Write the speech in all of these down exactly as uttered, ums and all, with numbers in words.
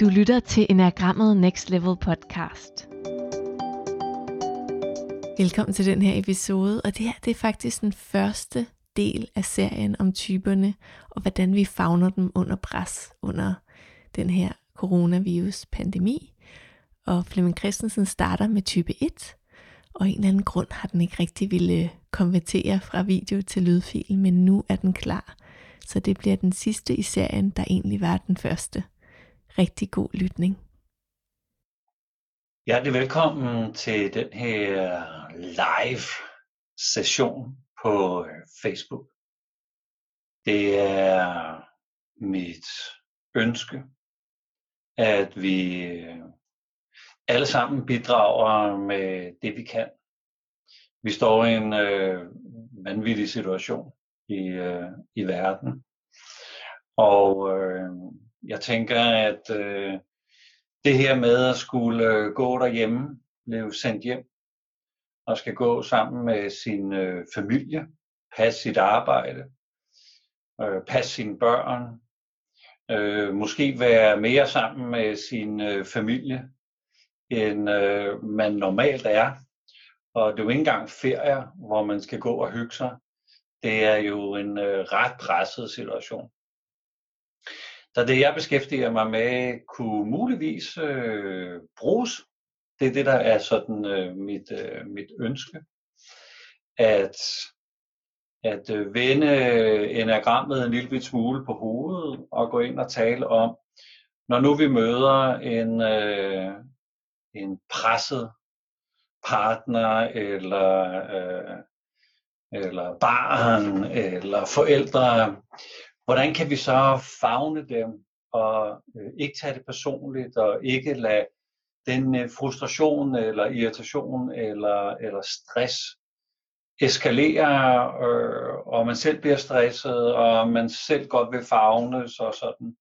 Du lytter til Enneagrammet Next Level podcast. Velkommen til den her episode, og det her det er faktisk den første del af serien om typerne, og hvordan vi favner dem under pres under den her coronavirus-pandemi. Og Flemming Christensen starter med type et, og en eller anden grund har den ikke rigtig ville konvertere fra video til lydfil, men nu er den klar. Så det bliver den sidste i serien, der egentlig var den første. Rigtig god lytning. Hjertelig velkommen til den her live session på Facebook. Det er mit ønske, at vi alle sammen bidrager med det, vi kan. Vi står i en øh, vanvittig situation i, øh, i verden. Og øh, jeg tænker, at øh, det her med at skulle gå derhjemme, blive sendt hjem og skal gå sammen med sin øh, familie, passe sit arbejde, øh, passe sine børn, øh, måske være mere sammen med sin øh, familie, end øh, man normalt er. Og det er jo ikke engang ferier, hvor man skal gå og hygge sig. Det er jo en øh, ret presset situation. Så det, jeg beskæftiger mig med, kunne muligvis øh, bruges. Det er det, der er sådan øh, mit, øh, mit ønske. At, at øh, vende enagrammet en lille smule på hovedet og gå ind og tale om, når nu vi møder en, øh, en presset partner eller, øh, eller barn eller forældre, hvordan kan vi så favne dem og øh, ikke tage det personligt og ikke lade den øh, frustration eller irritation eller, eller stress eskalere, øh, og man selv bliver stresset, og man selv godt vil favnes og sådan.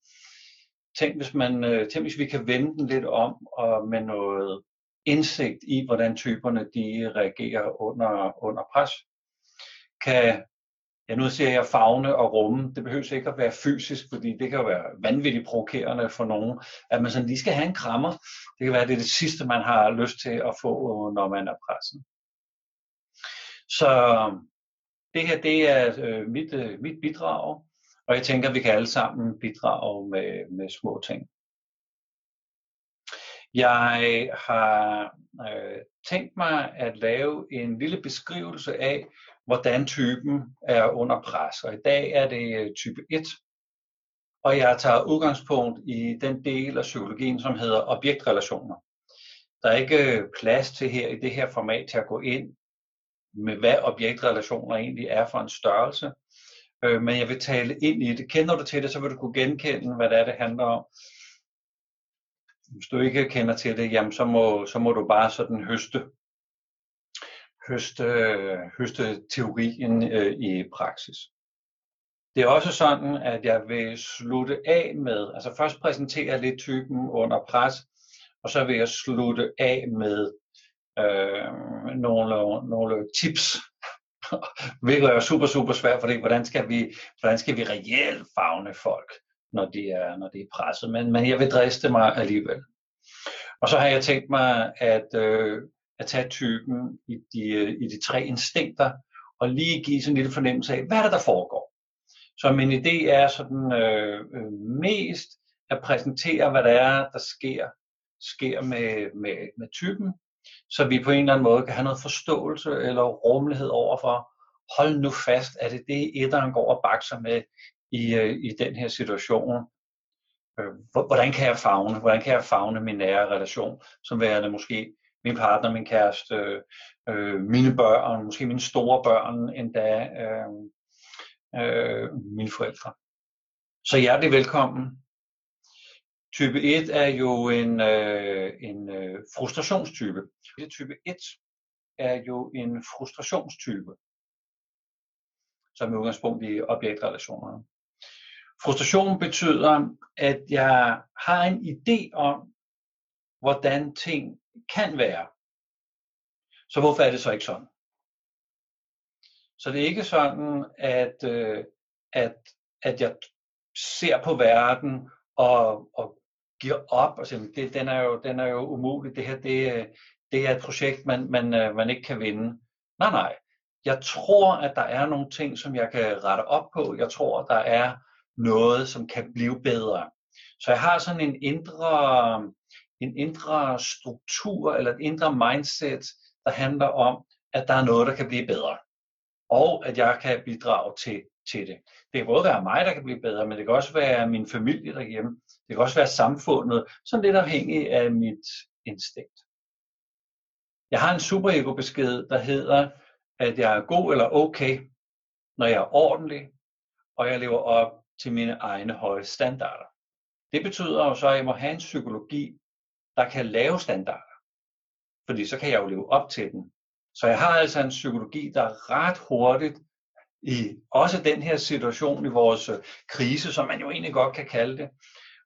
Tænk hvis, man, øh, tænk, hvis vi kan vende den lidt om og med noget indsigt i, hvordan typerne de reagerer under, under pres. Kan Ja, nu siger jeg favne og rumme. Det behøver ikke at være fysisk, fordi det kan jo være vanvittigt provokerende for nogen, at man sådan lige skal have en krammer. Det kan være, det er det sidste, man har lyst til at få, når man er presset. Så det her, det er øh, mit, øh, mit bidrag, og jeg tænker, at vi kan alle sammen bidrage med, med små ting. Jeg har øh, tænkt mig at lave en lille beskrivelse af, hvordan typen er under pres. Og i dag er det type et. Og jeg tager udgangspunkt i den del af psykologien, som hedder objektrelationer. Der er ikke plads til her i det her format til at gå ind med, hvad objektrelationer egentlig er for en størrelse. Men jeg vil tale ind i det. Kender du til det, så vil du kunne genkende, hvad det er, det handler om. Hvis du ikke kender til det, jamen så må, så må du bare sådan høste. Høste, høste teorien øh, i praksis. Det er også sådan, at jeg vil slutte af med, altså først præsentere lidt typen under pres, og så vil jeg slutte af med øh, nogle, nogle tips, hvilket er super, super svært, fordi hvordan skal vi, hvordan skal vi reelt favne folk, når de er, når de er presset, men, men jeg vil driste mig alligevel. Og så har jeg tænkt mig, at øh, at tage typen i de, i de tre instinkter, og lige give sådan en lille fornemmelse af, hvad der, der foregår. Så min idé er sådan øh, øh, mest at præsentere, hvad der er, der sker, sker med, med, med typen, så vi på en eller anden måde kan have noget forståelse eller rummelighed overfor, hold nu fast, at det er det, etteren går og bakser med i, øh, i den her situation. Hvordan kan jeg favne? Hvordan kan jeg favne min nære relation, som værende måske min partner, min kæreste, øh, mine børn, måske mine store børn, endda øh, øh, mine forældre. Så hjertelig velkommen. Type et er jo en, øh, en øh, frustrationstype. Type et er jo en frustrationstype, som er udgangspunkt i objektrelationerne. Frustration betyder, at jeg har en idé om, hvordan ting kan være. Så hvorfor er det så ikke sådan? Så det er ikke sådan, at, øh, at, at jeg ser på verden og, og giver op og siger, det, den er jo, den er jo umulig, det her det, det er et projekt, man, man, man ikke kan vinde. Nej, nej. Jeg tror, at der er nogle ting, som jeg kan rette op på. Jeg tror, at der er noget, som kan blive bedre. Så jeg har sådan en indre, en indre struktur eller et indre mindset, der handler om, at der er noget, der kan blive bedre. Og at jeg kan bidrage til, til det. Det kan både være mig, der kan blive bedre, men det kan også være min familie derhjemme. Det kan også være samfundet, sådan lidt afhængig af mit instinkt. Jeg har en superego-besked, der hedder, at jeg er god eller okay, når jeg er ordentlig, og jeg lever op til mine egne høje standarder. Det betyder jo så, at jeg må have en psykologi, der kan lave standarder. Fordi så kan jeg jo leve op til den. Så jeg har altså en psykologi, der ret hurtigt, i også den her situation i vores krise, som man jo egentlig godt kan kalde det,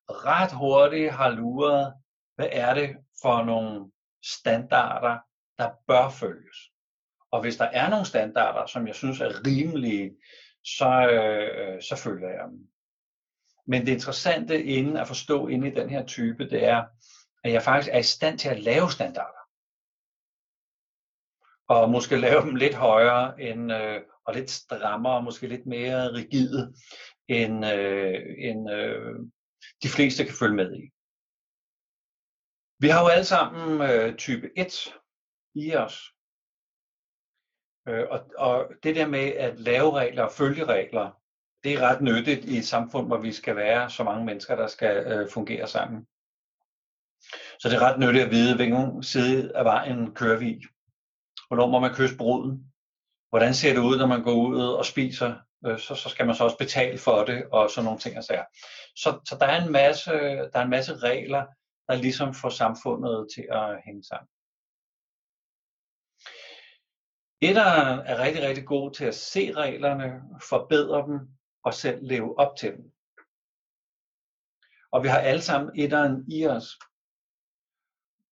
ret hurtigt har luret, hvad er det for nogle standarder, der bør følges. Og hvis der er nogle standarder, som jeg synes er rimelige, så, øh, så følger jeg dem. Men det interessante inden at forstå inde i den her type, det er, at jeg faktisk er i stand til at lave standarder. Og måske lave dem lidt højere end, øh, og lidt strammere, og måske lidt mere rigide, end, øh, end øh, de fleste kan følge med i. Vi har jo alle sammen øh, type et i os. Øh, og, og det der med at lave regler og følge regler, det er ret nyttigt i et samfund, hvor vi skal være så mange mennesker, der skal øh, fungere sammen. Så det er ret nyttigt at vide, hvilken side af vejen kører vi i. Hvornår må man kysse bruden? Hvordan ser det ud, når man går ud og spiser? Så, så skal man så også betale for det, og sådan nogle ting og sager. Så, så der, er en masse, der er en masse regler, der ligesom får samfundet til at hænge sammen. Etteren er rigtig, rigtig god til at se reglerne, forbedre dem og selv leve op til dem. Og vi har alle sammen etteren i os.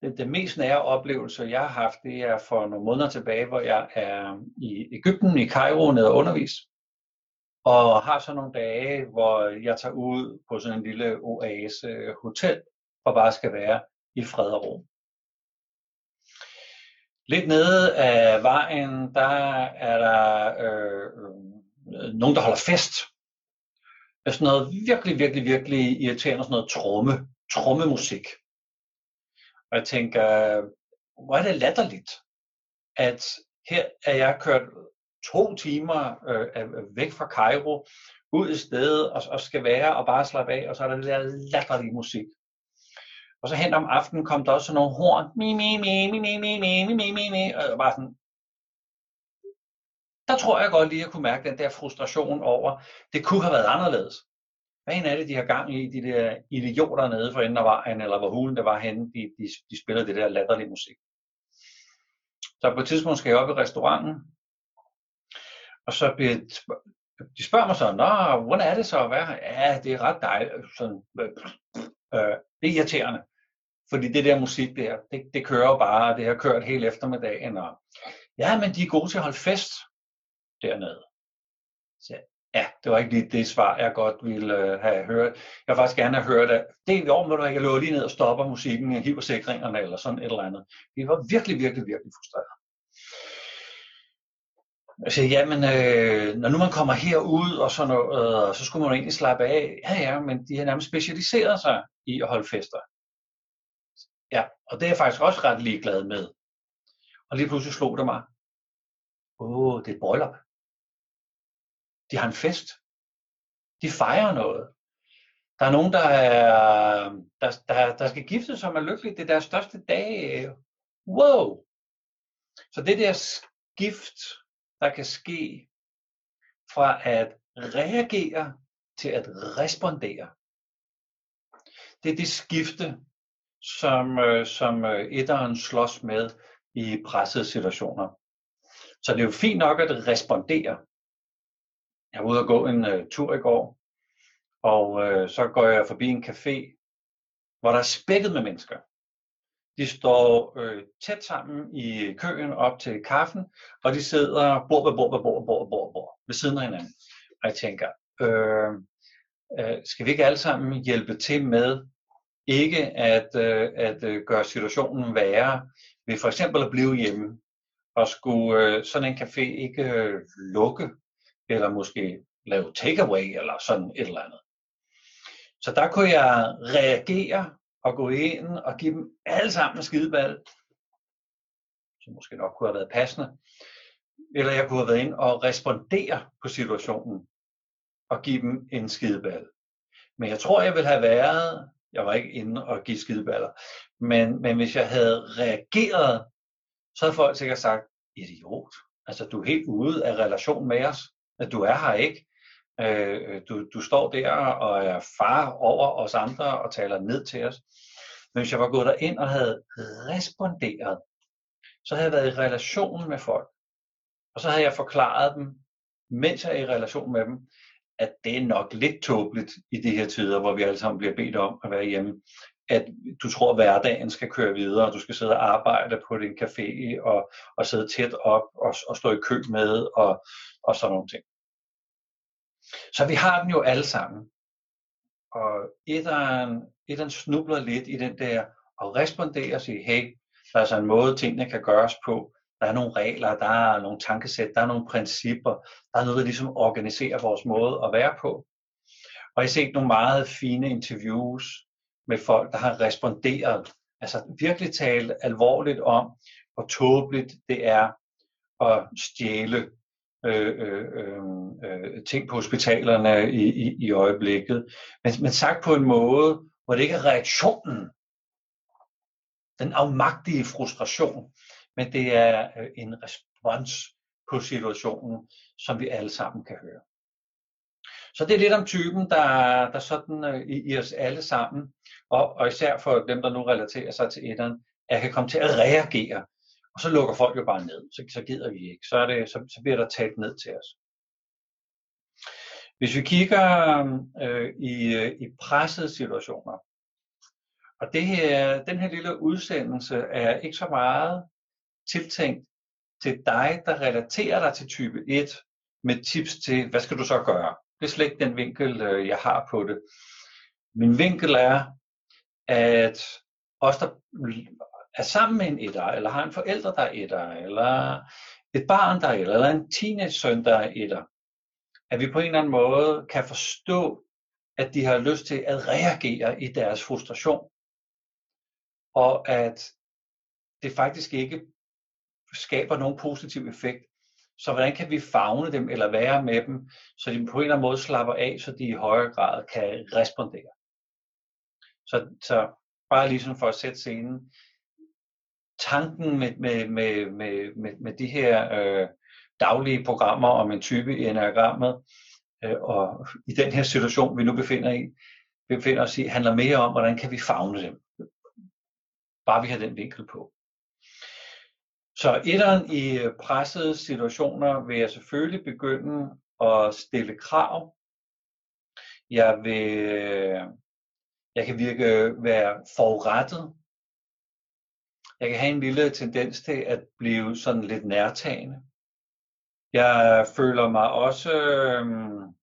Den mest nære oplevelse, jeg har haft, det er for nogle måneder tilbage, hvor jeg er i Egypten, i Kairo, nede og undervise. Og har så nogle dage, hvor jeg tager ud på sådan en lille oase-hotel, og bare skal være i fred og ro. Lidt nede af vejen, der er der øh, øh, nogen, der holder fest. Med sådan noget virkelig, virkelig, virkelig irriterende, sådan noget tromme, trommemusik. Og jeg tænker, hvor er det latterligt, at her er jeg kørt to timer øh, væk fra Kairo, ud i stedet og, og skal være og bare slappe af, og så er der det der latterlige musik. Og så hen om aftenen kom der også sådan nogle horn, mi mi mi mi mi mi mi mi mi mi, og bare sådan. Der tror jeg godt lige, at jeg kunne mærke den der frustration over, det kunne have været anderledes. Hvad er det, de har gang i, de der idioter nede for enden af vejen, eller hvor hulen der var henne, de, de, de spiller det der latterlige musik. Så på et tidspunkt skal jeg op i restauranten, og så bliver de spørger mig så, nå, hvordan er det så at være her? Ja, det er ret dejligt, sådan, øh, det er irriterende, fordi det der musik der, det, det kører jo bare, og det har kørt hele eftermiddagen, og ja, men de er gode til at holde fest dernede. Så ja, det var ikke lige det svar, jeg godt ville øh, have hørt. Jeg vil faktisk gerne have hørt, at det er i år, hvor jeg løber lige ned og stopper musikken, jeg hiver sikringerne eller sådan et eller andet. Det var virkelig, virkelig, virkelig frustreret. Jeg siger, jamen, øh, når nu man kommer herud og sådan noget, øh, så skulle man jo egentlig slappe af. Ja, ja, men de har nærmest specialiseret sig i at holde fester. Ja, og det er jeg faktisk også ret ligeglad med. Og lige pludselig slog det mig. Åh, det er et bryllup. De har en fest. De fejrer noget. Der er nogen, der, er, der, der, der skal gifte sig og er lykkelige. Det er deres største dag. Wow! Så det der skift, der kan ske fra at reagere til at respondere. Det er det skifte, som, som etteren slås med i pressede situationer. Så det er jo fint nok at respondere. Jeg var ude og gå en uh, tur i går, og uh, så går jeg forbi en café, hvor der er spækket med mennesker. De står uh, tæt sammen i køen op til kaffen, og de sidder bord ved bord ved bord ved bord ved bord, bord ved siden af hinanden. Og jeg tænker, øh, øh, skal vi ikke alle sammen hjælpe til med ikke at, øh, at øh, gøre situationen værre ved for eksempel at blive hjemme, og skulle øh, sådan en café ikke øh, lukke, eller måske lave takeaway, eller sådan et eller andet. Så der kunne jeg reagere og gå ind og give dem alle sammen en skideball, som måske nok kunne have været passende, eller jeg kunne have været ind og respondere på situationen og give dem en skideball. Men jeg tror, jeg ville have været, jeg var ikke inde og give skideballer, men, men hvis jeg havde reageret, så havde folk sikkert sagt, idiot, altså du er helt ude af relation med os, at du er her ikke. Øh, du, du står der og er far over os andre og taler ned til os. Men hvis jeg var gået derind og havde responderet, så havde jeg været i relation med folk. Og så havde jeg forklaret dem, mens jeg er i relation med dem, at det er nok lidt tåbeligt i de her tider, hvor vi alle sammen bliver bedt om at være hjemme, at du tror, at hverdagen skal køre videre, og du skal sidde og arbejde på din café, og, og sidde tæt op, og, og stå i kø med, og, og sådan nogle ting. Så vi har den jo alle sammen. Og etteren, etteren snubler lidt i den der, og responderer og siger, hey, der er altså en måde, tingene kan gøres på. Der er nogle regler, der er nogle tankesæt, der er nogle principper, der er noget, der ligesom organiserer vores måde at være på. Og jeg har set nogle meget fine interviews med folk, der har responderet, altså virkelig talt alvorligt om, hvor tåbeligt det er at stjæle øh, øh, øh, ting på hospitalerne i, i, i øjeblikket. Men, men sagt på en måde, hvor det ikke er reaktionen, den afmagtige frustration, men det er en respons på situationen, som vi alle sammen kan høre. Så det er lidt om typen, der, der sådan i, i os alle sammen, og, og især for dem, der nu relaterer sig til etteren, at kan komme til at reagere, og så lukker folk jo bare ned, så, så gider vi ikke, så, er det, så, så bliver der talt ned til os. Hvis vi kigger øh, i, i pressede situationer, og det her, den her lille udsendelse er ikke så meget tiltænkt til dig, der relaterer dig til type et, med tips til, hvad skal du så gøre? Det er slet ikke den vinkel, jeg har på det. Min vinkel er, at os, der er sammen med en etter, eller har en forælder, der er etter, eller et barn, der er etter, eller en teenage-søn, der er etter, at vi på en eller anden måde kan forstå, at de har lyst til at reagere i deres frustration, og at det faktisk ikke skaber nogen positiv effekt. Så hvordan kan vi favne dem eller være med dem, så de på en eller anden måde slapper af, så de i højere grad kan respondere. Så, så bare ligesom for at sætte scenen. Tanken med, med, med, med, med, med de her øh, daglige programmer om en type i enagrammet, øh, og i den her situation, vi nu befinder, i, befinder os i, handler mere om, hvordan kan vi favne dem. Bare vi har den vinkel på. Så etteren i pressede situationer vil jeg selvfølgelig begynde at stille krav. Jeg, vil, jeg kan virke være forurettet. Jeg kan have en lille tendens til at blive sådan lidt nærtagende. Jeg føler mig også øhm,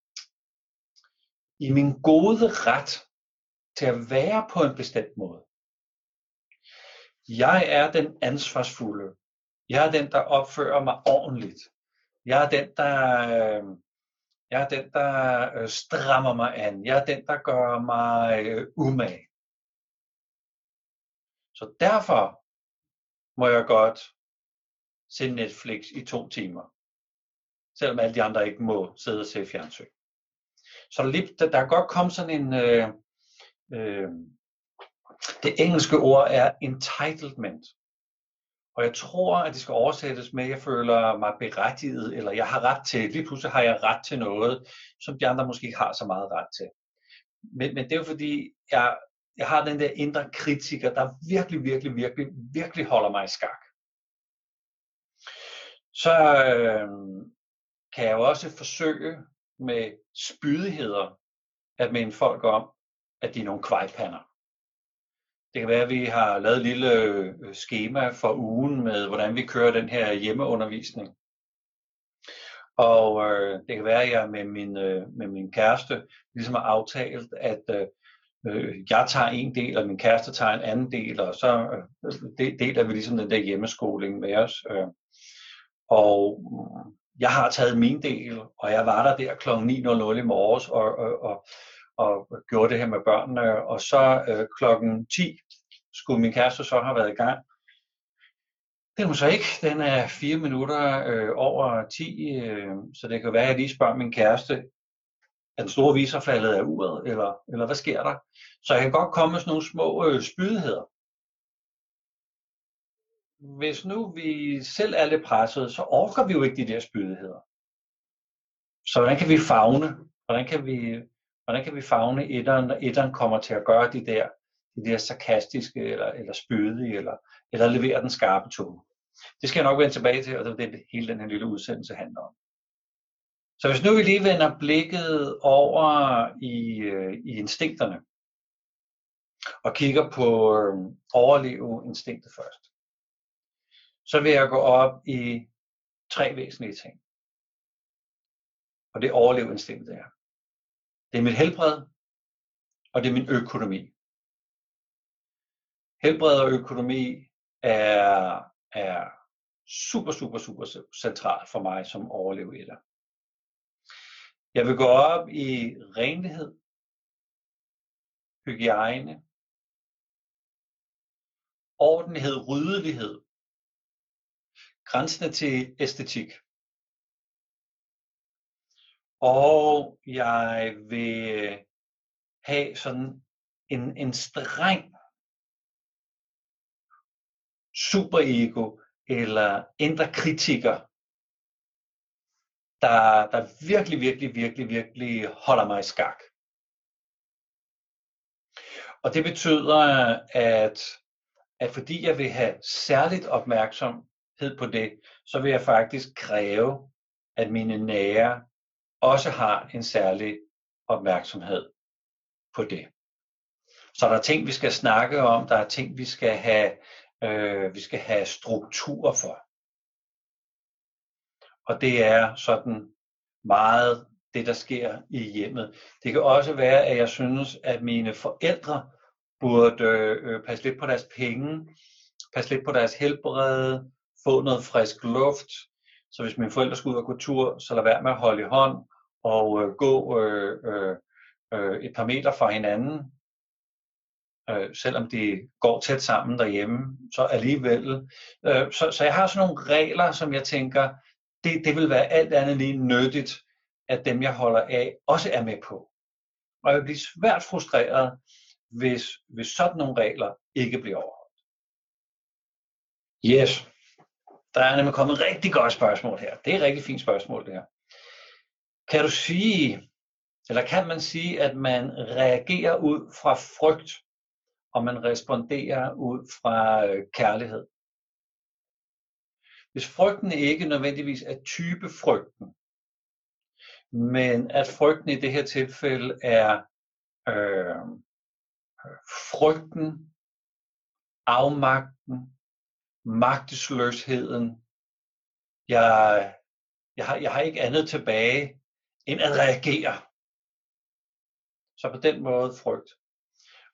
i min gode ret til at være på en bestemt måde. Jeg er den ansvarsfulde. Jeg er den, der opfører mig ordentligt. Jeg er den, der, øh, jeg er den, der øh, strammer mig an. Jeg er den, der gør mig øh, umage. Så derfor må jeg godt se Netflix i to timer. Selvom alle de andre ikke må sidde og se fjernsyn. Så der, der kan godt komme sådan en... Øh, øh, det engelske ord er entitlement. Og jeg tror, at det skal oversættes med, at jeg føler mig berettiget, eller jeg har ret til, lige pludselig har jeg ret til noget, som de andre måske ikke har så meget ret til. Men, men det er jo fordi, jeg, jeg har den der indre kritiker, der virkelig, virkelig, virkelig, virkelig holder mig i skak. Så øh, kan jeg jo også forsøge med spydigheder at minde folk om, at de er nogle kvejpander. Det kan være, at vi har lavet et lille skema for ugen med, hvordan vi kører den her hjemmeundervisning. Og øh, det kan være, at jeg med min, øh, med min kæreste ligesom har aftalt, at øh, øh, jeg tager en del, og min kæreste tager en anden del, og så øh, det, deler vi ligesom den der hjemmeskoling med os. Øh. Og jeg har taget min del, og jeg var der der klokken ni i morges og, og, og, og gjorde det her med børnene, og så øh, klokken ti skulle min kæreste så have været i gang. Det er hun så ikke. Den er fire minutter øh, over ti, øh, så det kan være, at jeg lige spørger min kæreste, er den store viser faldet af uret, eller, eller hvad sker der? Så jeg kan godt komme med sådan nogle små øh, spydigheder. Hvis nu vi selv er lidt presset, så orker vi jo ikke de der spydigheder. Så hvordan kan vi favne? Hvordan kan vi, hvordan kan vi favne etteren, når etteren kommer til at gøre de der, de der sarkastiske, eller, eller spydige, eller, eller levere den skarpe tone? Det skal jeg nok vende tilbage til, og det er det, hele den her lille udsendelse handler om. Så hvis nu vi lige vender blikket over i, i instinkterne, og kigger på overleveinstinktet først, så vil jeg gå op i tre væsentlige ting. Og det overleveinstinktet er. Det er mit helbred, og det er min økonomi. Helbred og økonomi er, er super, super, super centralt for mig som overleveetter. Jeg vil gå op i renlighed, hygiejne, ordentlighed, ryddelighed, grænsene til æstetik. Og jeg vil have sådan en, en streng superego eller indre kritiker, der, der virkelig, virkelig, virkelig, virkelig holder mig i skak. Og det betyder, at, at fordi jeg vil have særligt opmærksom på det, så vil jeg faktisk kræve, at mine nære også har en særlig opmærksomhed på det. Så der er ting, vi skal snakke om, der er ting, vi skal have, øh, vi skal have struktur for. Og det er sådan meget det, der sker i hjemmet. Det kan også være, at jeg synes, at mine forældre burde øh, passe lidt på deres penge, passe lidt på deres helbred, få noget frisk luft, så hvis mine forældre skulle ud og gå tur, så lad være med at holde i hånd og øh, gå øh, øh, et par meter fra hinanden. Øh, selvom de går tæt sammen derhjemme, så alligevel. Øh, så, så jeg har sådan nogle regler, som jeg tænker, det, det vil være alt andet lige nyttigt, at dem jeg holder af, også er med på. Og jeg bliver svært frustreret, hvis, hvis sådan nogle regler ikke bliver overholdt. Yes. Der er nemlig kommet et rigtig godt spørgsmål her. Det er et rigtig fint spørgsmål, det her. Kan du sige, eller kan man sige, at man reagerer ud fra frygt, og man responderer ud fra kærlighed? Hvis frygten ikke nødvendigvis er typefrygten, men at frygten i det her tilfælde er øh, frygten, afmagten, magtesløsheden, jeg, jeg, har, jeg har ikke andet tilbage, end at reagere. Så på den måde frygt.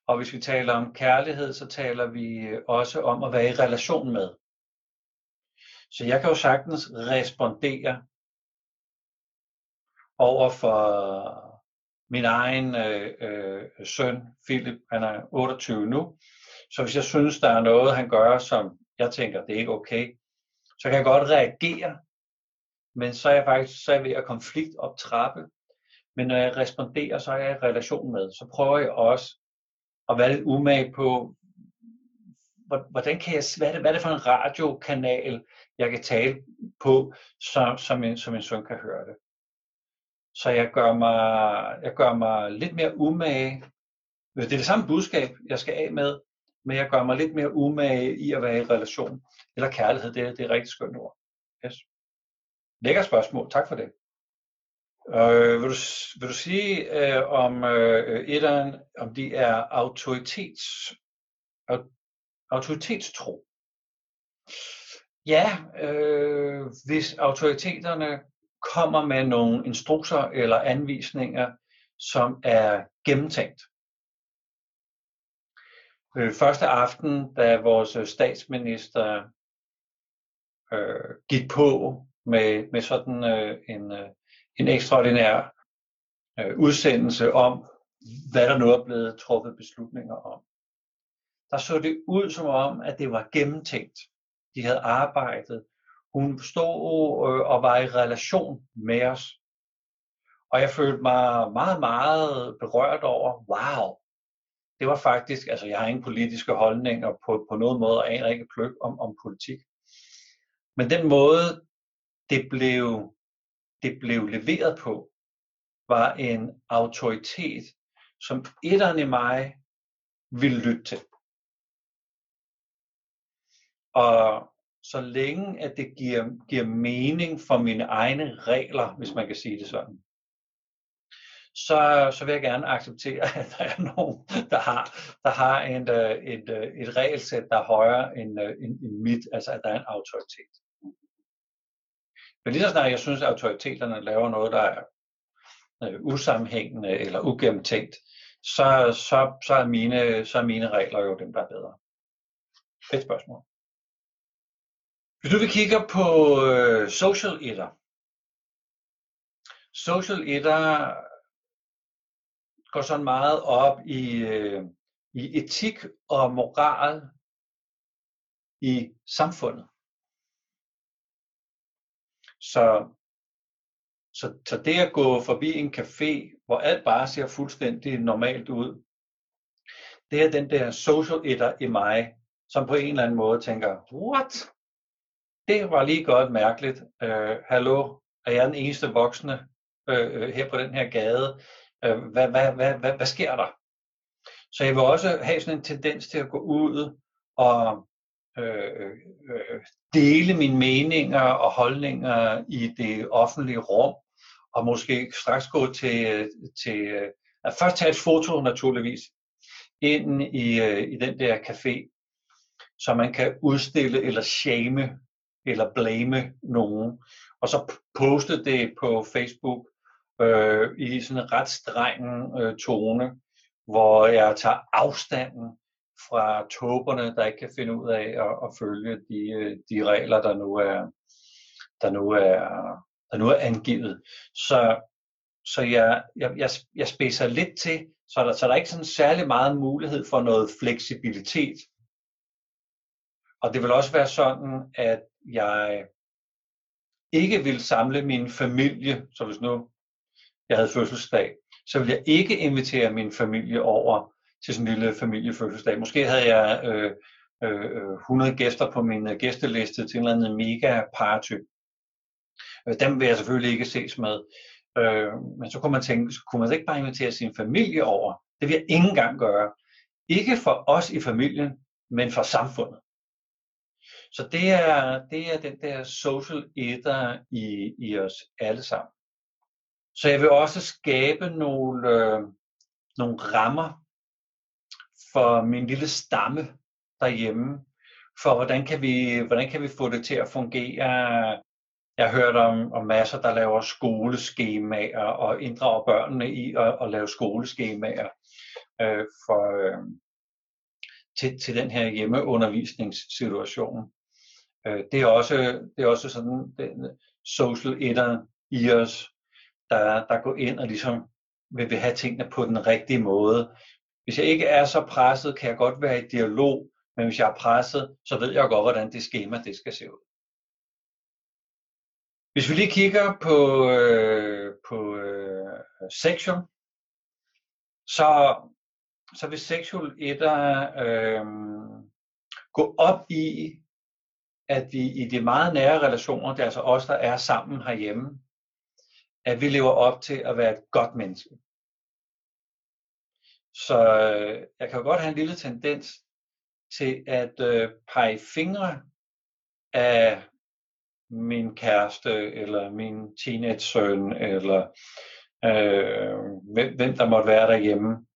Og hvis vi taler om kærlighed, så taler vi også om at være i relation med. Så jeg kan jo sagtens respondere over for min egen øh, øh, søn, Filip, han er otteogtyve nu. Så hvis jeg synes, der er noget, han gør, som jeg tænker, det er ikke okay, så kan jeg godt reagere, men så er jeg faktisk så er jeg ved at konflikt optrappe. Men når jeg responderer, så er jeg i relation med, så prøver jeg også at være lidt umage på, hvordan kan jeg, hvad er det, hvad er det for en radiokanal, jeg kan tale på, så, som en, som en søn kan høre det. Så jeg gør mig, jeg gør mig lidt mere umage. Det er det samme budskab, jeg skal af med, men jeg gør mig lidt mere umage i at være i relation. Eller kærlighed, det er, det er et rigtig skønt ord. Yes. Lækker spørgsmål, tak for det. Øh, vil, du, vil du sige, øh, om øh, etteren, om de er autoritets, autoritetstro? Ja, øh, hvis autoriteterne kommer med nogle instrukser eller anvisninger, som er gennemtænkt. øh, første aften, da vores statsminister øh, gik på med, med sådan øh, en, øh, en ekstraordinær øh, udsendelse om, hvad der nu er blevet truffet beslutninger om. Der så det ud som om, at det var gennemtænkt. De havde arbejdet. Hun stod og var i relation med os. Og jeg følte mig meget, meget berørt over, wow, det var faktisk, altså jeg har ingen politiske holdninger på, på nogen måde, og aner ikke pløk om, om politik. Men den måde, det blev, det blev leveret på, var en autoritet, som etteren i mig ville lytte til. Og så længe at det giver, giver mening for mine egne regler, hvis man kan sige det sådan, så, så vil jeg gerne acceptere, at der er nogen, der har, der har en, et, et regelsæt, der er højere end, end, end mit, altså at der er en autoritet. Men lige så snart jeg synes, at autoriteterne laver noget, der er usammenhængende eller ugennemtænkt, så, så, så, er mine, så er mine regler jo dem, der er bedre. Fedt spørgsmål. Hvis nu vi kigger på øh, social etter. Social etter går sådan meget op i, øh, i etik og moral i samfundet. Så, så, så det at gå forbi en café, hvor alt bare ser fuldstændig normalt ud, det er den der social etter i mig, som på en eller anden måde tænker, what? Det var lige godt mærkeligt. Øh, hallo, er jeg den eneste voksne øh, her på den her gade? Øh, hvad, hvad, hvad, hvad, hvad sker der? Så jeg vil også have sådan en tendens til at gå ud og øh, øh, dele mine meninger og holdninger i det offentlige rum. Og måske straks gå til, til at først tage et foto naturligvis, inden i, i den der café, så man kan udstille eller shame eller blame nogen, og så poste det på Facebook øh, i sådan en ret streng øh, tone, hvor jeg tager afstanden fra tåberne, der ikke kan finde ud af at, at følge de, de regler, der nu er, der nu er, der nu er angivet. Så, så jeg, jeg, jeg, jeg spidser lidt til, så der, så der er ikke sådan særlig meget mulighed for noget fleksibilitet. Og det vil også være sådan, at jeg ikke ville samle min familie, så hvis nu jeg havde fødselsdag, så ville jeg ikke invitere min familie over til sådan en lille familiefødselsdag. Måske havde jeg øh, øh, hundrede gæster på min gæsteliste til en eller anden mega party. Dem vil jeg selvfølgelig ikke ses med. Øh, men så kunne man tænke, så kunne man ikke bare invitere sin familie over. Det vil jeg ikke engang gøre. Ikke for os i familien, men for samfundet. Så det er, det er den der social etter i, i os alle sammen. Så jeg vil også skabe nogle, øh, nogle rammer for min lille stamme derhjemme, for hvordan kan vi, hvordan kan vi få det til at fungere. Jeg har hørt om, om masser, der laver skoleskemaer og inddrager børnene i at, at lave skoleskemaer øh, for, øh, til, til den her hjemmeundervisningssituation. Det er også, det er også sådan den social etter i os, der, der går ind og ligesom vil have tingene på den rigtige måde. Hvis jeg ikke er så presset, kan jeg godt være i dialog, men hvis jeg er presset, så ved jeg godt, hvordan det skema det skal se ud. Hvis vi lige kigger på, øh, på øh, sektion, så, så vil sektion etter øh, gå op i, at vi i de meget nære relationer, det er altså os, der er sammen herhjemme, at vi lever op til at være et godt menneske. Så jeg kan jo godt have en lille tendens til at øh, pege fingre af min kæreste, eller min teenage-søn, eller øh, hvem, hvem der måtte være derhjemme,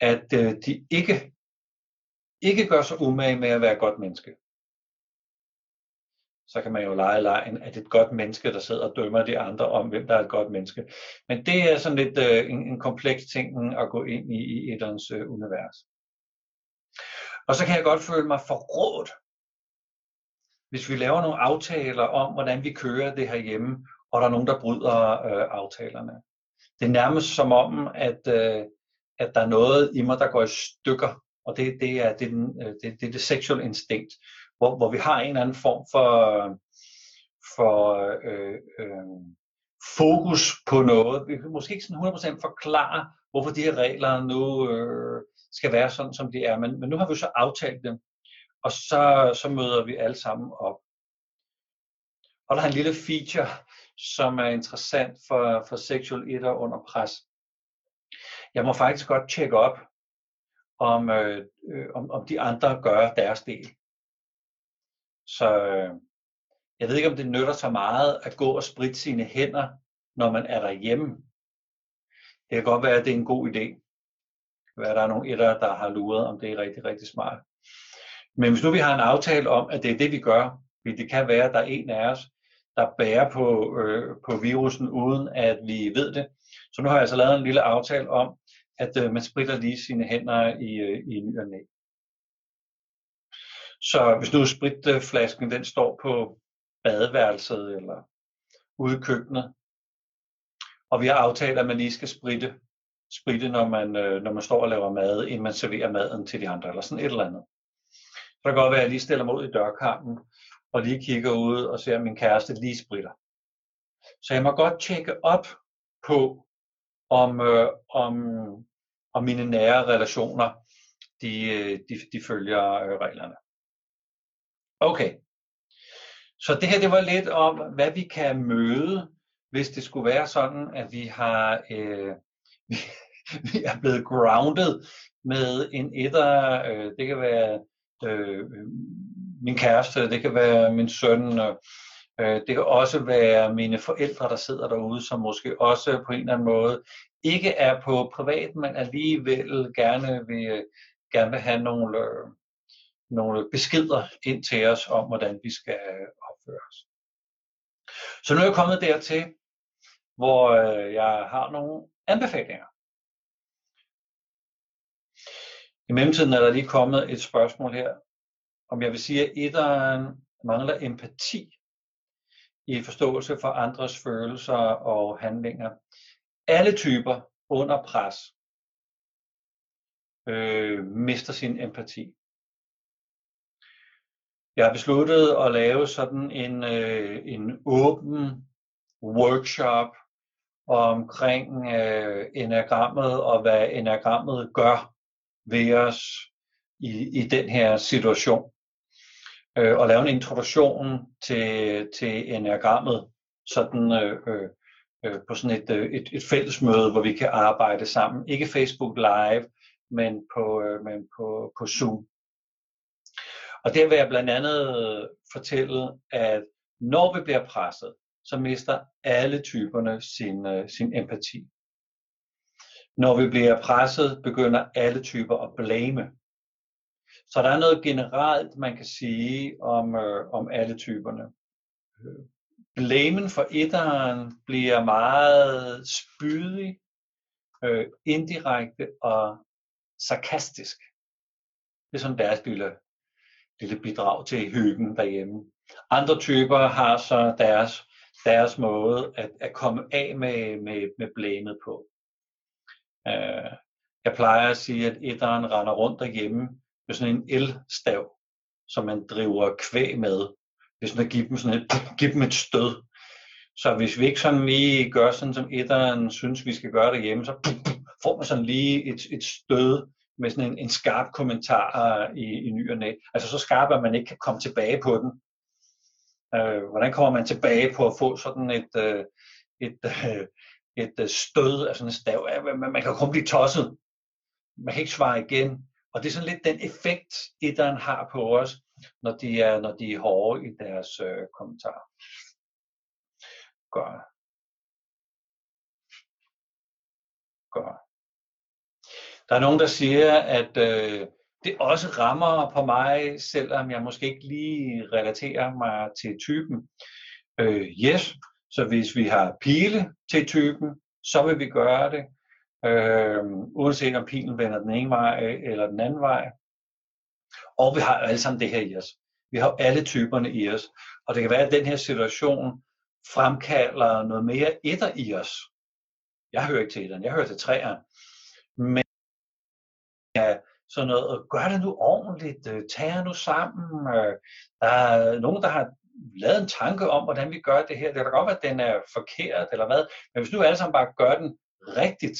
at øh, de ikke, ikke gør sig umage med at være et godt menneske. Så kan man jo lege legen, at et godt menneske, der sidder og dømmer de andre om, hvem der er et godt menneske. Men det er sådan lidt øh, en, en kompleks ting at gå ind i, i etterens øh, univers. Og så kan jeg godt føle mig forrådt, hvis vi laver nogle aftaler om, hvordan vi kører det herhjemme, og der er nogen, der bryder øh, aftalerne. Det er nærmest som om, at, øh, at der er noget i mig, der går i stykker. Og det, det, er, det, er, den, det, det er det sexual instinct, hvor, hvor vi har en eller anden form for, for øh, øh, fokus på noget. Vi kan måske ikke sådan hundrede procent forklare, hvorfor de her regler nu øh, skal være sådan, som de er. Men, men nu har vi så aftalt dem, og så, så møder vi alle sammen op. Og der er en lille feature, som er interessant for, for sexual etter under pres. Jeg må faktisk godt tjekke op, om, øh, om, om de andre gør deres del. Så øh, jeg ved ikke, om det nytter så meget at gå og spritte sine hænder, når man er derhjemme. Det kan godt være, at det er en god idé. Det kan være, at der er nogle etter, der har luret, om det er rigtig, rigtig smart. Men hvis nu vi har en aftale om, at det er det, vi gør, det kan være, at der er en af os, der bærer på, øh, på virusen, uden at vi ved det. Så nu har jeg altså lavet en lille aftale om, at øh, man spritter lige sine hænder i, øh, i ny og næ. Så hvis nu spritflasken den står på badeværelset eller ude i køkkenet, og vi har aftalt, at man lige skal spritte, spritte når, man, øh, når man står og laver mad, inden man serverer maden til de andre, eller sådan et eller andet. Så kan det godt være, at jeg lige stiller mig ud i dørkarmen, og lige kigger ud og ser, at min kæreste lige spritter. Så jeg må godt tjekke op på, om, øh, om, om mine nære relationer, de, de, de følger reglerne. Okay. Så det her, det var lidt om, hvad vi kan møde, hvis det skulle være sådan, at vi har øh, vi, vi er blevet grounded med en etter. Øh, det kan være øh, min kæreste, det kan være min søn, øh, det kan også være mine forældre, der sidder derude, som måske også på en eller anden måde ikke er på privat, men alligevel gerne vil, gerne vil have nogle, øh, nogle beskeder ind til os om, hvordan vi skal opføre os. Så nu er jeg kommet dertil, hvor øh, jeg har nogle anbefalinger. I mellemtiden er der lige kommet et spørgsmål her, om jeg vil sige, at etteren mangler empati i forståelse for andres følelser og handlinger. Alle typer under pres øh, mister sin empati. Jeg har besluttet at lave sådan en, øh, en åben workshop omkring øh, Enneagrammet og hvad Enneagrammet gør ved os i, i den her situation. Og lave en introduktion til, til Enneagrammet sådan, øh, øh, på sådan et, et, et fællesmøde, hvor vi kan arbejde sammen. Ikke Facebook Live, men på, øh, men på, på Zoom. Og der vil jeg blandt andet fortælle, at når vi bliver presset, så mister alle typerne sin, øh, sin empati. Når vi bliver presset, begynder alle typer at blame. Så der er noget generelt, man kan sige om, øh, om alle typerne. Blamen for etteren bliver meget spydig, øh, indirekte og sarkastisk. Det er sådan deres lille, lille bidrag til hyggen derhjemme. Andre typer har så deres, deres måde at, at komme af med, med, med blamet på. Øh, jeg plejer at sige, at etteren render rundt derhjemme med sådan en elstav, som man driver kvæg med. Det er sådan at give dem, sådan et, give dem et stød. Så hvis vi ikke sådan lige gør sådan, som etteren synes, vi skal gøre derhjemme, så får man sådan lige et, et stød med sådan en, en skarp kommentar i, i ny og næ. Altså så skarp, at man ikke kan komme tilbage på den. Øh, hvordan kommer man tilbage på at få sådan et, øh, et, øh, et stød af sådan en stav? Man kan kun blive tosset. Man kan ikke svare igen. Og det er sådan lidt den effekt, etteren har på os, når de er, når de er hårde i deres øh, kommentarer. Godt. Godt. Der er nogen, der siger, at øh, det også rammer på mig, selvom jeg måske ikke lige relaterer mig til typen. Øh, yes, så hvis vi har pile til typen, så vil vi gøre det. Øh, uanset om pilen vender den ene vej eller den anden vej, Og vi har alle sammen det her i os. Vi har alle typerne i os. Og det kan være, at den her situation fremkalder noget mere etter i os. Jeg hører ikke til etteren, jeg hører til treeren. Men ja, sådan noget, gør det nu ordentligt, tager nu sammen. Der er nogen, der har lavet en tanke om, hvordan vi gør det her. Det kan da godt være, at den er forkert eller hvad. Men hvis nu alle sammen bare gør den rigtigt,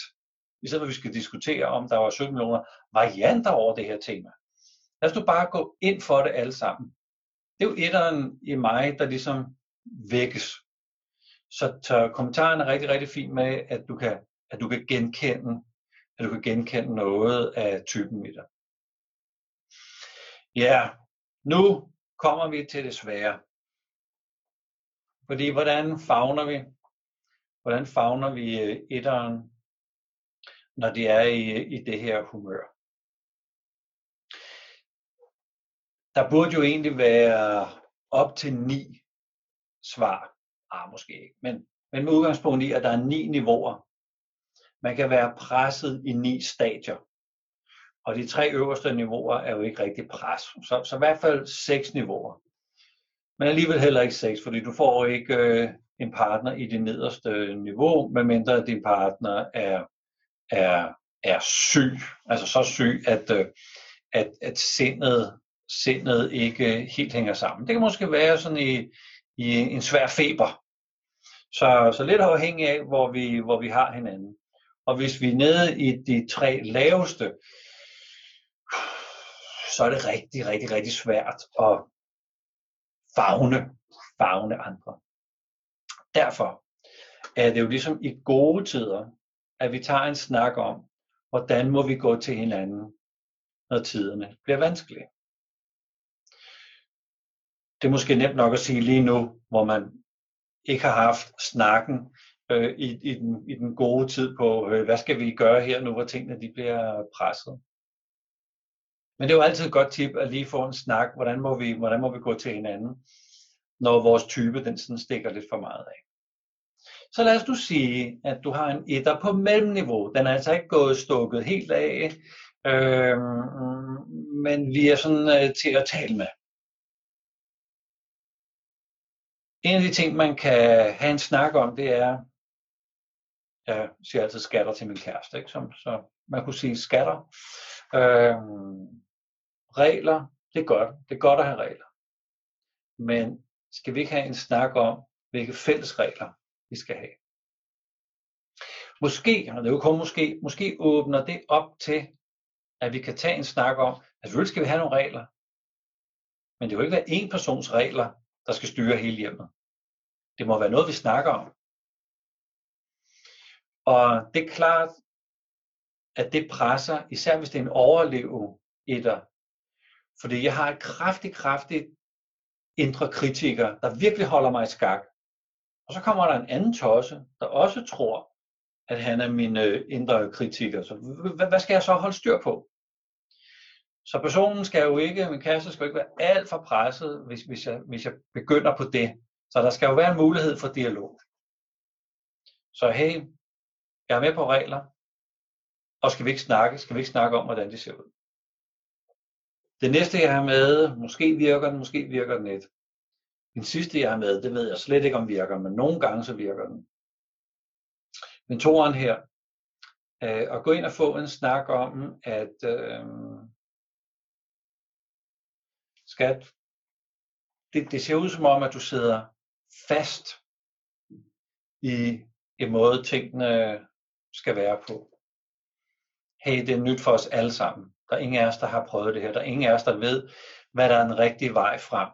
i stedet for at vi skal diskutere, om der var sytten millioner varianter over det her tema. Lad os nu bare gå ind for det alle sammen. Det er jo etteren i mig, der ligesom vækkes. Så, så kommentaren er rigtig, rigtig fin med, at du kan, at du kan genkende, at du kan genkende noget af typen i dig. Ja, nu kommer vi til det svære. Fordi hvordan favner vi? Hvordan favner vi etteren, når de er i, i det her humør? Der burde jo egentlig være op til ni svar. Ah, måske ikke. Men, men med udgangspunkt i, at der er ni niveauer. Man kan være presset i ni stadier. Og de tre øverste niveauer er jo ikke rigtig pres. Så, så i hvert fald seks niveauer. Men alligevel heller ikke seks, fordi du får ikke øh, en partner i det nederste niveau, medmindre din partner er, er, er syg. Altså så syg, at, øh, at, at sindet, sindet ikke helt hænger sammen. Det kan måske være sådan i... i en svær feber. Så, så lidt afhængig af, hvor vi, hvor vi har hinanden. Og hvis vi er nede i de tre laveste, så er det rigtig, rigtig, rigtig svært at favne, favne andre. Derfor er det jo ligesom i gode tider, at vi tager en snak om, hvordan må vi gå til hinanden, når tiderne bliver vanskelige. Det er måske nemt nok at sige lige nu, hvor man ikke har haft snakken øh, i, i, den, i den gode tid på, øh, hvad skal vi gøre her nu, hvor tingene de bliver presset. Men det er jo altid et godt tip at lige få en snak, hvordan må vi, hvordan må vi gå til hinanden, når vores type den sådan stikker lidt for meget af. Så lad os nu sige, at du har en etter på mellemniveau. Den er altså ikke gået stukket helt af, øh, men vi er sådan øh, til at tale med. En af de ting, man kan have en snak om, det er, jeg siger altid skatter til min kæreste, ikke? Som, så man kunne sige skatter. Øhm, regler, det er godt. Det er godt at have regler. Men skal vi ikke have en snak om, hvilke fælles regler vi skal have? Måske, og det er jo kun måske, måske åbner det op til, at vi kan tage en snak om, at selvfølgelig skal vi have nogle regler, men det vil ikke være én persons regler, der skal styre hele hjemmet. Det må være noget, vi snakker om. Og det er klart, at det presser, især hvis det er en overleveetter. Fordi jeg har et kraftigt, kraftigt indre kritiker, der virkelig holder mig i skak. Og så kommer der en anden tosse, der også tror, at han er min indre kritiker. Så hvad skal jeg så holde styr på? Så personen skal jo ikke, min kæreste skal jo ikke være alt for presset, hvis, hvis, jeg, hvis jeg begynder på det. Så der skal jo være en mulighed for dialog. Så hey, jeg er med på regler, og skal vi ikke snakke, skal vi ikke snakke om, hvordan det ser ud. Det næste jeg har med, måske virker den, måske virker den ikke. Den sidste jeg har med, det ved jeg slet ikke om virker, men nogle gange så virker den. Men toeren her, øh, at gå ind og få en snak om, at... Øh, Skat, det, det ser ud som om, at du sidder fast i en måde, tingene skal være på. Hey, det er nyt for os alle sammen. Der er ingen af os, der har prøvet det her. Der er ingen af os, der ved, hvad der er den rigtige vej frem.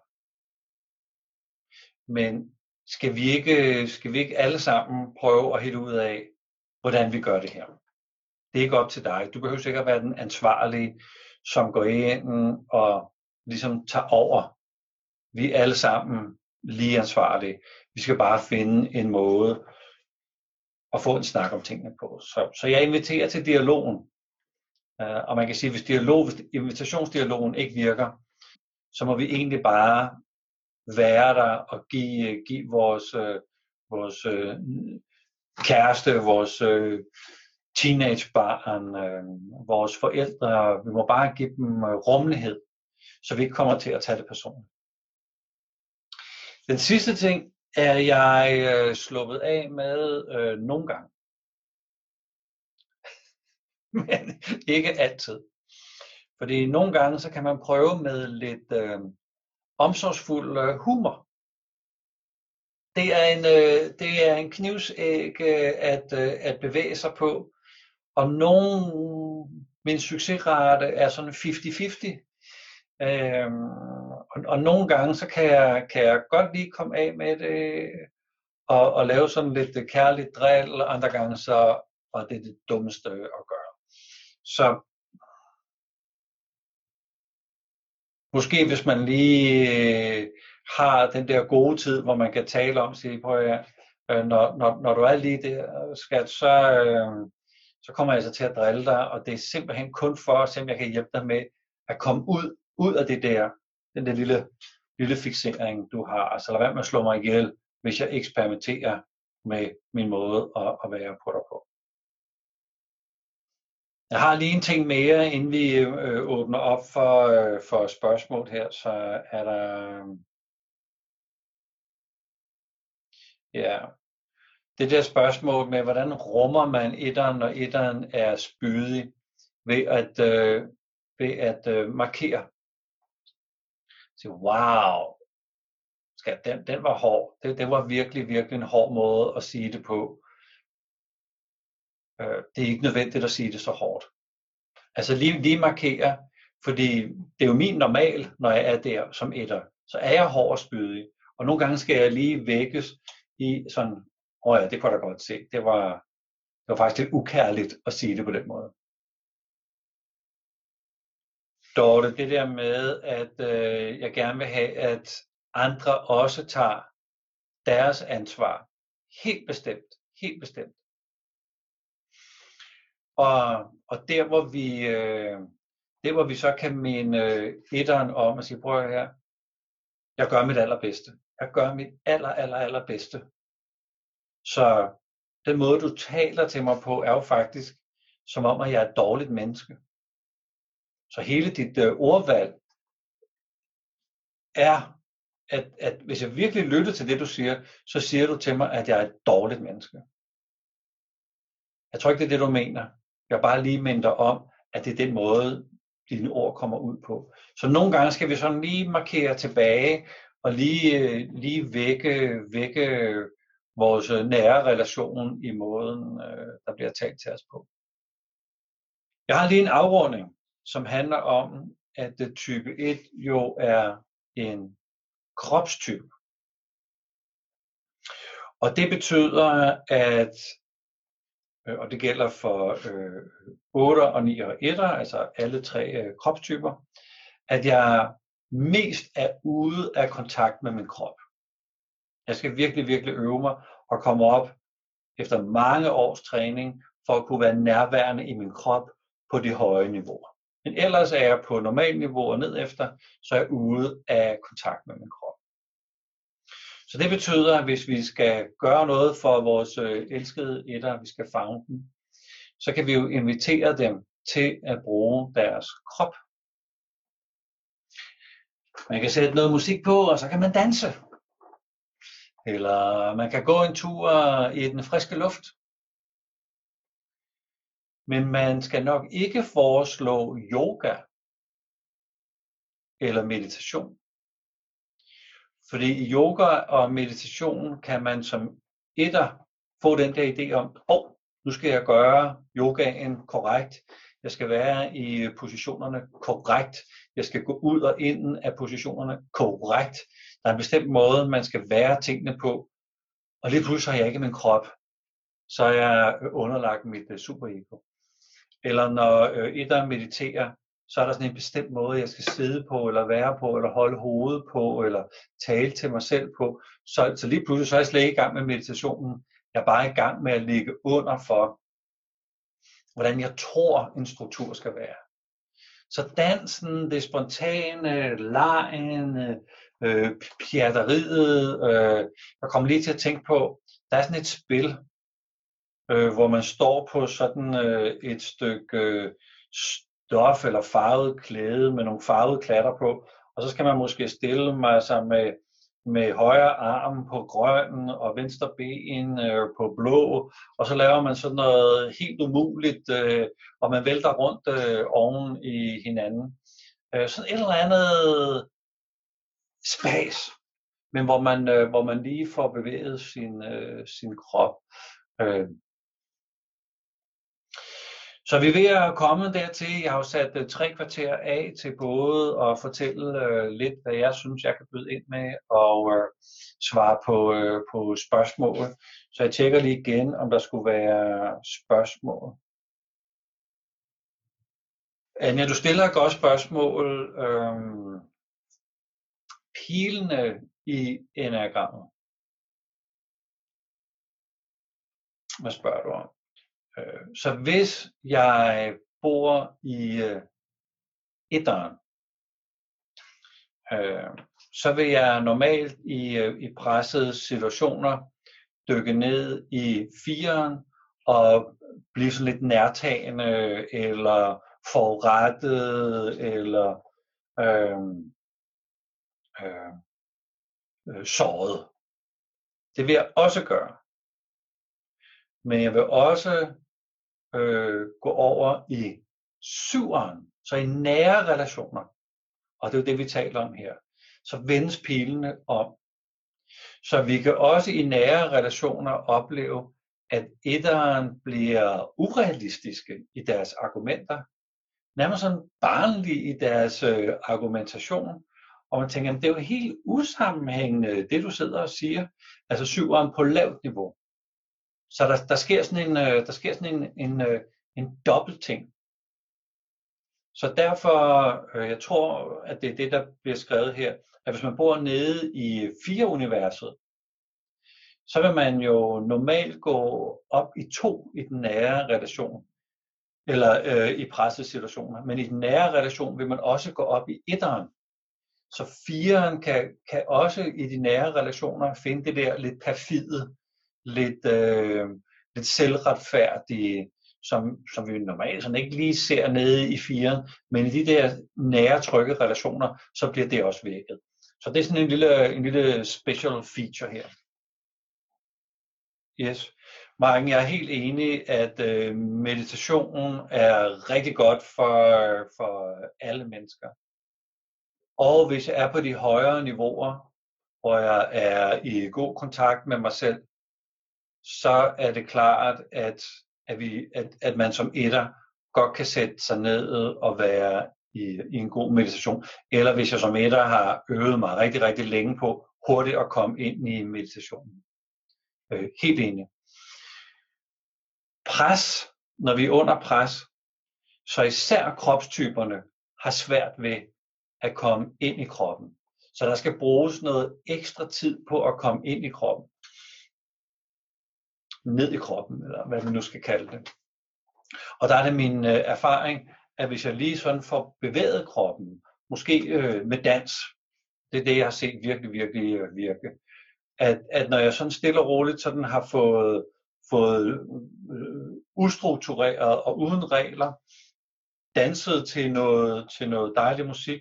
Men skal vi ikke, skal vi ikke alle sammen prøve at hælde ud af, hvordan vi gør det her? Det er ikke op til dig. Du behøver sikkert være den ansvarlige, som går ind og ligesom tager over. Vi er alle sammen lige ansvarlige. Vi skal bare finde en måde at få en snak om tingene på. Så, så jeg inviterer til dialogen. Uh, og man kan sige, hvis, dialog, hvis invitationsdialogen ikke virker, så må vi egentlig bare være der og give, give vores, øh, vores øh, kæreste, vores øh, teenagebarn, øh, vores forældre. Vi må bare give dem øh, rummelighed. så vi ikke kommer til at tage det personligt. Den sidste ting er jeg øh, sluppet af med øh, nogle gange. Men ikke altid. Fordi nogle gange så kan man prøve med lidt øh, omsorgsfuld øh, humor. Det er en, øh, det er en knivsæg øh, at, øh, at bevæge sig på. Og nogle, min succesrate er sådan halvtreds halvtreds. Øh, og, og nogle gange så kan jeg, kan jeg godt lige komme af med det og, og lave sådan lidt kærligt drill. Og andre gange så og det er det dummeste at gøre. Så måske hvis man lige har den der gode tid, hvor man kan tale om, sige, prøv at, når, når, når du er lige der, skat, så, så kommer jeg så til at drille dig, og det er simpelthen kun for, at jeg kan hjælpe dig med at komme ud, ud af det der, den der lille, lille fiksering, du har. Altså lad være med at slå mig ihjel, hvis jeg eksperimenterer med min måde at, at være på dig på. Jeg har lige en ting mere, inden vi øh, åbner op for, øh, for spørgsmål her, så er der, ja, det der spørgsmål med, hvordan rummer man etteren, når etteren er spydig, ved at, øh, ved at øh, markere. Så wow, skat, den, den var hård, det, det var virkelig, virkelig en hård måde at sige det på. Det er ikke nødvendigt at sige det så hårdt. Altså lige, lige markere, fordi det er jo min normal, når jeg er der som etter. Så er jeg hård og spydig, og nogle gange skal jeg lige vækkes i sådan, åh oh ja, det kunne jeg da godt se. Det var, det var faktisk lidt ukærligt at sige det på den måde. Dorte, det der med, at øh, jeg gerne vil have, at andre også tager deres ansvar. Helt bestemt, helt bestemt. Og, og der, hvor vi, øh, der hvor vi så kan mene øh, etteren om at sige, prøv at her, jeg gør mit allerbedste. Jeg gør mit aller, aller, allerbedste. Så den måde, du taler til mig på, er jo faktisk, som om at jeg er et dårligt menneske. Så hele dit øh, ordvalg er, at, at hvis jeg virkelig lytter til det, du siger, så siger du til mig, at jeg er et dårligt menneske. Jeg tror ikke, det er det, du mener. Jeg bare lige minder om, at det er den måde, dine ord kommer ud på. Så nogle gange skal vi sådan lige markere tilbage, og lige, lige vække, vække vores nære relation i måden, der bliver talt til os på. Jeg har lige en afrunding, som handler om, at type et jo er en kropstype. Og det betyder, at og det gælder for øh, otter og nier og etter, altså alle tre øh, kropstyper, at jeg mest er ude af kontakt med min krop. Jeg skal virkelig, virkelig øve mig og komme op efter mange års træning, for at kunne være nærværende i min krop på de høje niveauer. Men ellers er jeg på normalt niveau og ned efter, så er jeg ude af kontakt med min krop. Så det betyder, at hvis vi skal gøre noget for vores elskede etter, vi skal favne dem, så kan vi jo invitere dem til at bruge deres krop. Man kan sætte noget musik på, og så kan man danse. Eller man kan gå en tur i den friske luft. Men man skal nok ikke foreslå yoga eller meditation. Fordi i yoga og meditation kan man som etter få den der idé om, oh, nu skal jeg gøre yogaen korrekt, jeg skal være i positionerne korrekt, jeg skal gå ud og ind af positionerne korrekt. Der er en bestemt måde, man skal være tingene på, og lige pludselig har jeg ikke min krop, så er jeg underlagt mit superego. Eller når etter mediterer, så er der sådan en bestemt måde, jeg skal sidde på, eller være på, eller holde hovedet på, eller tale til mig selv på. Så, så lige pludselig så er jeg slet ikke i gang med meditationen. Jeg er bare i gang med at ligge under for, hvordan jeg tror, en struktur skal være. Så dansen, det spontane, lejen, øh, pjatteriet. Øh, jeg kom lige til at tænke på, der er sådan et spil, øh, hvor man står på sådan øh, et stykke... Øh, stof eller farvet klæde med nogle farvede klatter på. Og så skal man måske stille mig sig med, med højre arm på grøn og venstre ben øh, på blå. Og så laver man sådan noget helt umuligt, øh, og man vælter rundt øh, oven i hinanden. Øh, sådan et eller andet spas, men hvor man, øh, hvor man lige får bevæget sin, øh, sin krop. Øh. Så vi er ved at komme dertil. Jeg har jo sat øh, tre kvarter af til både at fortælle øh, lidt, hvad jeg synes, jeg kan byde ind med, og øh, svare på, øh, på spørgsmål. Så jeg tjekker lige igen, om der skulle være spørgsmål. Anja, du stiller et godt spørgsmål. Øh, pilene i enagrammet. Hvad spørger du om? Så hvis jeg bor i etteren, så vil jeg normalt i, i pressede situationer dykke ned i fireren og blive sådan lidt nærtagende eller forurettet eller øh, øh, øh, såret. Det vil jeg også gøre. Men jeg vil også øh, gå over i syveren, så i nære relationer. Og det er jo det, vi taler om her. Så vendes pilene om. Så vi kan også i nære relationer opleve, at etteren bliver urealistiske i deres argumenter. Nærmest sådan barnlige i deres øh, argumentation. Og man tænker, det er jo helt usammenhængende, det du sidder og siger. Altså syveren på lavt niveau. Så der, der sker sådan en, der sker sådan en, en, en dobbeltting. Så derfor, jeg tror, at det er det, der bliver skrevet her, at hvis man bor nede i fire-universet, så vil man jo normalt gå op i to i den nære relation, eller øh, i pressede situationer. Men i den nære relation vil man også gå op i etteren. Så fireren kan, kan også i de nære relationer finde det der lidt perfide, lidt, øh, lidt selvretfærdige, som, som vi normalt sådan ikke lige ser nede i firen, men i de der nære, trygge relationer, så bliver det også vækket. Så det er sådan en lille, en lille special feature her. Yes. Marken, jeg er helt enig, at øh, meditationen er rigtig godt for, for alle mennesker. Og hvis jeg er på de højere niveauer, hvor jeg er i god kontakt med mig selv, så er det klart, at, at, vi, at, at man som etter godt kan sætte sig ned og være i, i en god meditation. Eller hvis jeg som etter har øvet mig rigtig, rigtig længe på hurtigt at komme ind i meditationen. Øh, helt enig. Pres, når vi er under pres, så især kropstyperne har svært ved at komme ind i kroppen. Så der skal bruges noget ekstra tid på at komme ind i kroppen. Ned i kroppen, eller hvad vi nu skal kalde det. Og der er det min øh, erfaring, at hvis jeg lige sådan får bevæget kroppen, måske øh, med dans, det er det, jeg har set virkelig, virkelig øh, virke, at, at når jeg sådan stille og roligt sådan har fået, fået øh, ustruktureret og uden regler, danset til noget, til noget dejlig musik,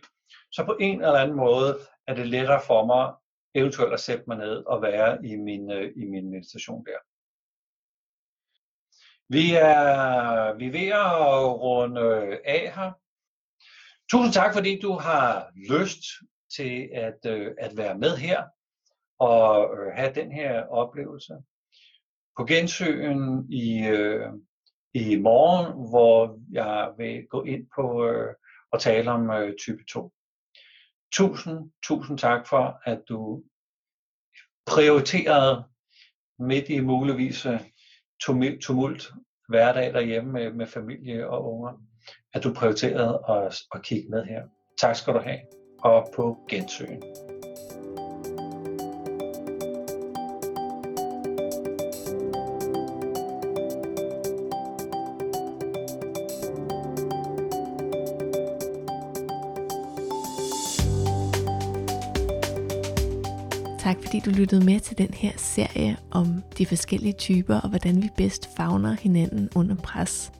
så på en eller anden måde er det lettere for mig eventuelt at sætte mig ned og være i min, øh, i min meditation der. Vi er, vi er ved at runde af her. Tusind tak, fordi du har lyst til at, at være med her og have den her oplevelse. På gensyn i, i morgen, hvor jeg vil gå ind på og tale om type to. Tusind, tusind tak for, at du prioriterede midt i muligvis tumult hverdag derhjemme med, med familie og unger, at du prioriterede at, at kigge med her. Tak skal du have, og på gensyn. Tak fordi du lyttede med til den her serie om de forskellige typer og hvordan vi bedst favner hinanden under pres.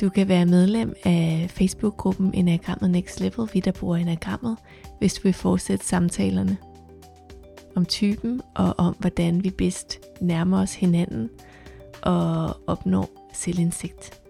Du kan være medlem af Facebook-gruppen Enneagrammet Next Level, vi der bruger Enneagrammet, hvis du vil fortsætte samtalerne om typen og om, hvordan vi bedst nærmer os hinanden og opnår selvindsigt.